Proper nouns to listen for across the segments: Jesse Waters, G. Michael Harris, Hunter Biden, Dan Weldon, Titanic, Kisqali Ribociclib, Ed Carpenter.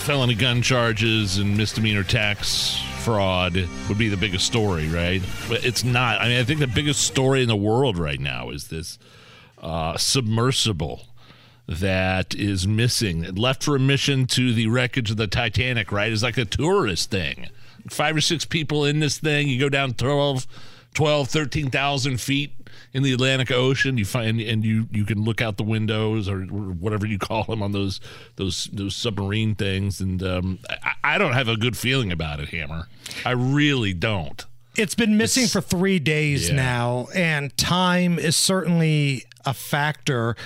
felony gun charges and misdemeanor tax fraud would be the biggest story, right? But it's not. I mean, I think the biggest story in the world right now is this submersible that is missing, left for a mission to the wreckage of the Titanic, right? It's like a tourist thing. 5 or 6 people in this thing. You go down 13,000 feet in the Atlantic Ocean. You find, and you can look out the windows or whatever you call them on those submarine things. And I don't have a good feeling about it, Hammer. I really don't. It's been missing for 3 days now, and time is certainly a factor.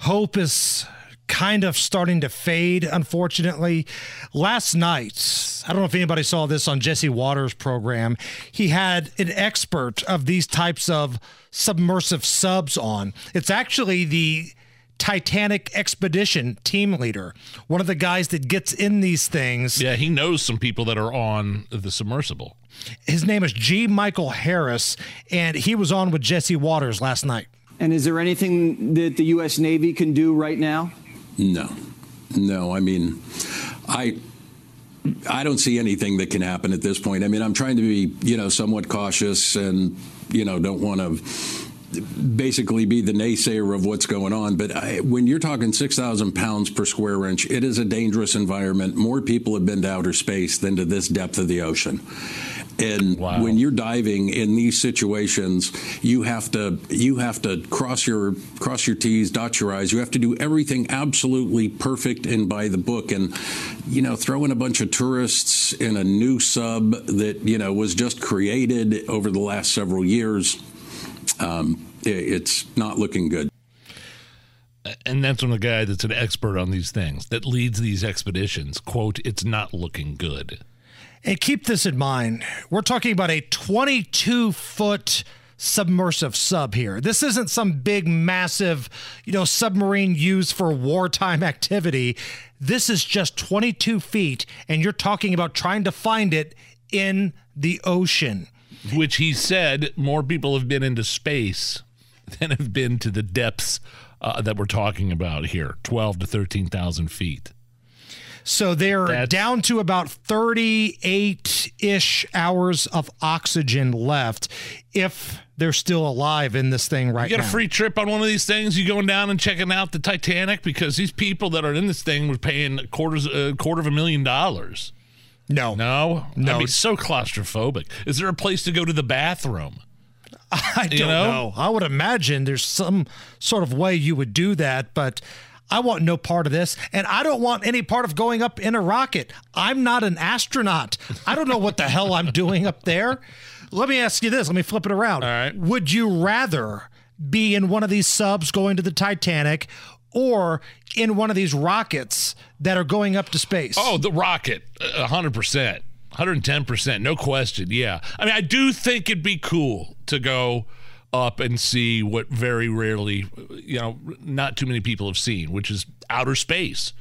Hope is kind of starting to fade, unfortunately. Last night, I don't know if anybody saw this on Jesse Waters' program, he had an expert of these types of submersive subs on. It's actually the Titanic expedition team leader, one of the guys that gets in these things. Yeah, he knows some people that are on the submersible. His name is G. Michael Harris, and he was on with Jesse Waters last night. And is there anything that the U.S. Navy can do right now? No. I mean, I don't see anything that can happen at this point. I mean, I'm trying to be, somewhat cautious and, don't want to basically be the naysayer of what's going on. But when you're talking 6,000 pounds per square inch, it is a dangerous environment. More people have been to outer space than to this depth of the ocean. And wow. When you're diving in these situations, you have to cross your T's, dot your I's. You have to do everything absolutely perfect and by the book. And throwing a bunch of tourists in a new sub that was just created over the last several years, it's not looking good. And that's when the guy that's an expert on these things that leads these expeditions, quote, "It's not looking good." And keep this in mind, we're talking about a 22-foot submersive sub here. This isn't some big, massive, submarine used for wartime activity. This is just 22 feet, and you're talking about trying to find it in the ocean. Which he said more people have been into space than have been to the depths that we're talking about here, 12 to 13,000 feet. So that's down to about 38-ish hours of oxygen left if they're still alive in this thing right now. You get a free trip on one of these things? You going down and checking out the Titanic? Because these people that are in this thing were paying $250,000. No. I'd be so claustrophobic. Is there a place to go to the bathroom? I don't know. I would imagine there's some sort of way you would do that, but I want no part of this, and I don't want any part of going up in a rocket. I'm not an astronaut. I don't know what the hell I'm doing up there. Let me ask you this. Let me flip it around. All right. Would you rather be in one of these subs going to the Titanic or in one of these rockets that are going up to space? Oh, the rocket, 100%, 110%, no question, yeah. I mean, I do think it'd be cool to go up and see what very rarely, not too many people have seen, which is outer space,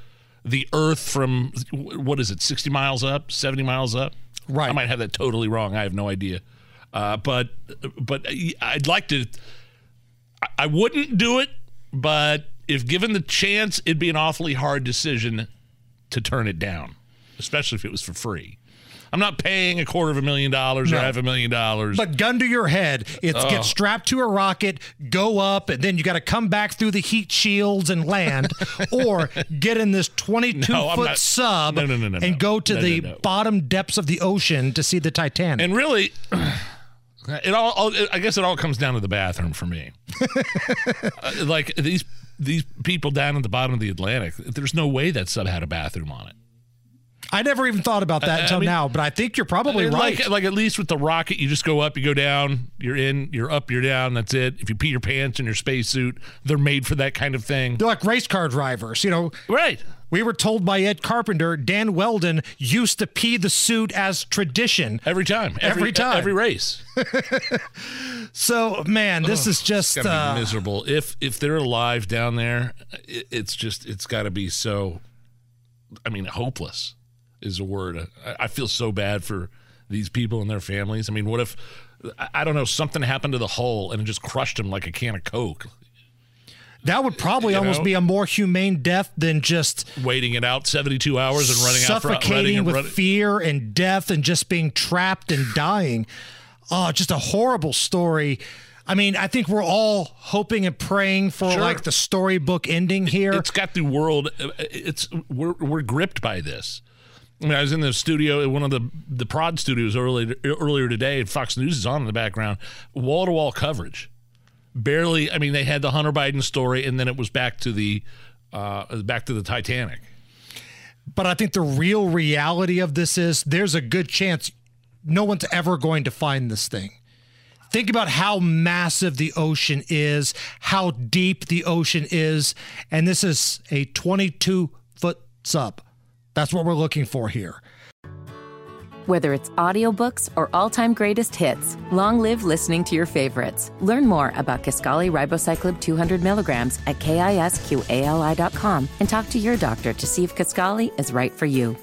the Earth from, 60 miles up, 70 miles up? Right. I might have that totally wrong. I have no idea. But I'd like to, I wouldn't do it, but if given the chance, it'd be an awfully hard decision to turn it down, especially if it was for free. I'm not paying $250,000 or $500,000. But gun to your head, get strapped to a rocket, go up, and then you got to come back through the heat shields and land, or get in this 22-foot sub and go to the bottom depths of the ocean to see the Titanic. And really, I guess it all comes down to the bathroom for me. Like these people down at the bottom of the Atlantic, there's no way that sub had a bathroom on it. I never even thought about that until now, but I think you're probably right. Like at least with the rocket, you just go up, you go down, you're in, you're up, you're down, that's it. If you pee your pants in your spacesuit, they're made for that kind of thing. They're like race car drivers, you know. Right. We were told by Ed Carpenter, Dan Weldon used to pee the suit as tradition. Every time. Every time. Every race. So, man, this is just... It's gotta be miserable. If they're alive down there, it's just, it's gotta be so... I mean, hopeless is a word. I feel so bad for these people and their families. I mean, what if, I don't know, something happened to the hull and it just crushed them like a can of Coke? That would probably almost be a more humane death than just... waiting it out 72 hours and running out for... suffocating with fear and death and just being trapped and dying. Oh, just a horrible story. I mean, I think we're all hoping and praying for like the storybook ending here. It's got the world. We're gripped by this. I mean, I was in the studio at one of the prod studios earlier today. And Fox News is on in the background, wall to wall coverage. Barely. I mean, they had the Hunter Biden story, and then it was back to the Titanic. But I think the real reality of this is there's a good chance no one's ever going to find this thing. Think about how massive the ocean is, how deep the ocean is, and this is a 22-foot sub. That's what we're looking for here. Whether it's audiobooks or all-time greatest hits, long live listening to your favorites. Learn more about Kisqali Ribociclib 200 milligrams at KISQALI.com and talk to your doctor to see if Kisqali is right for you.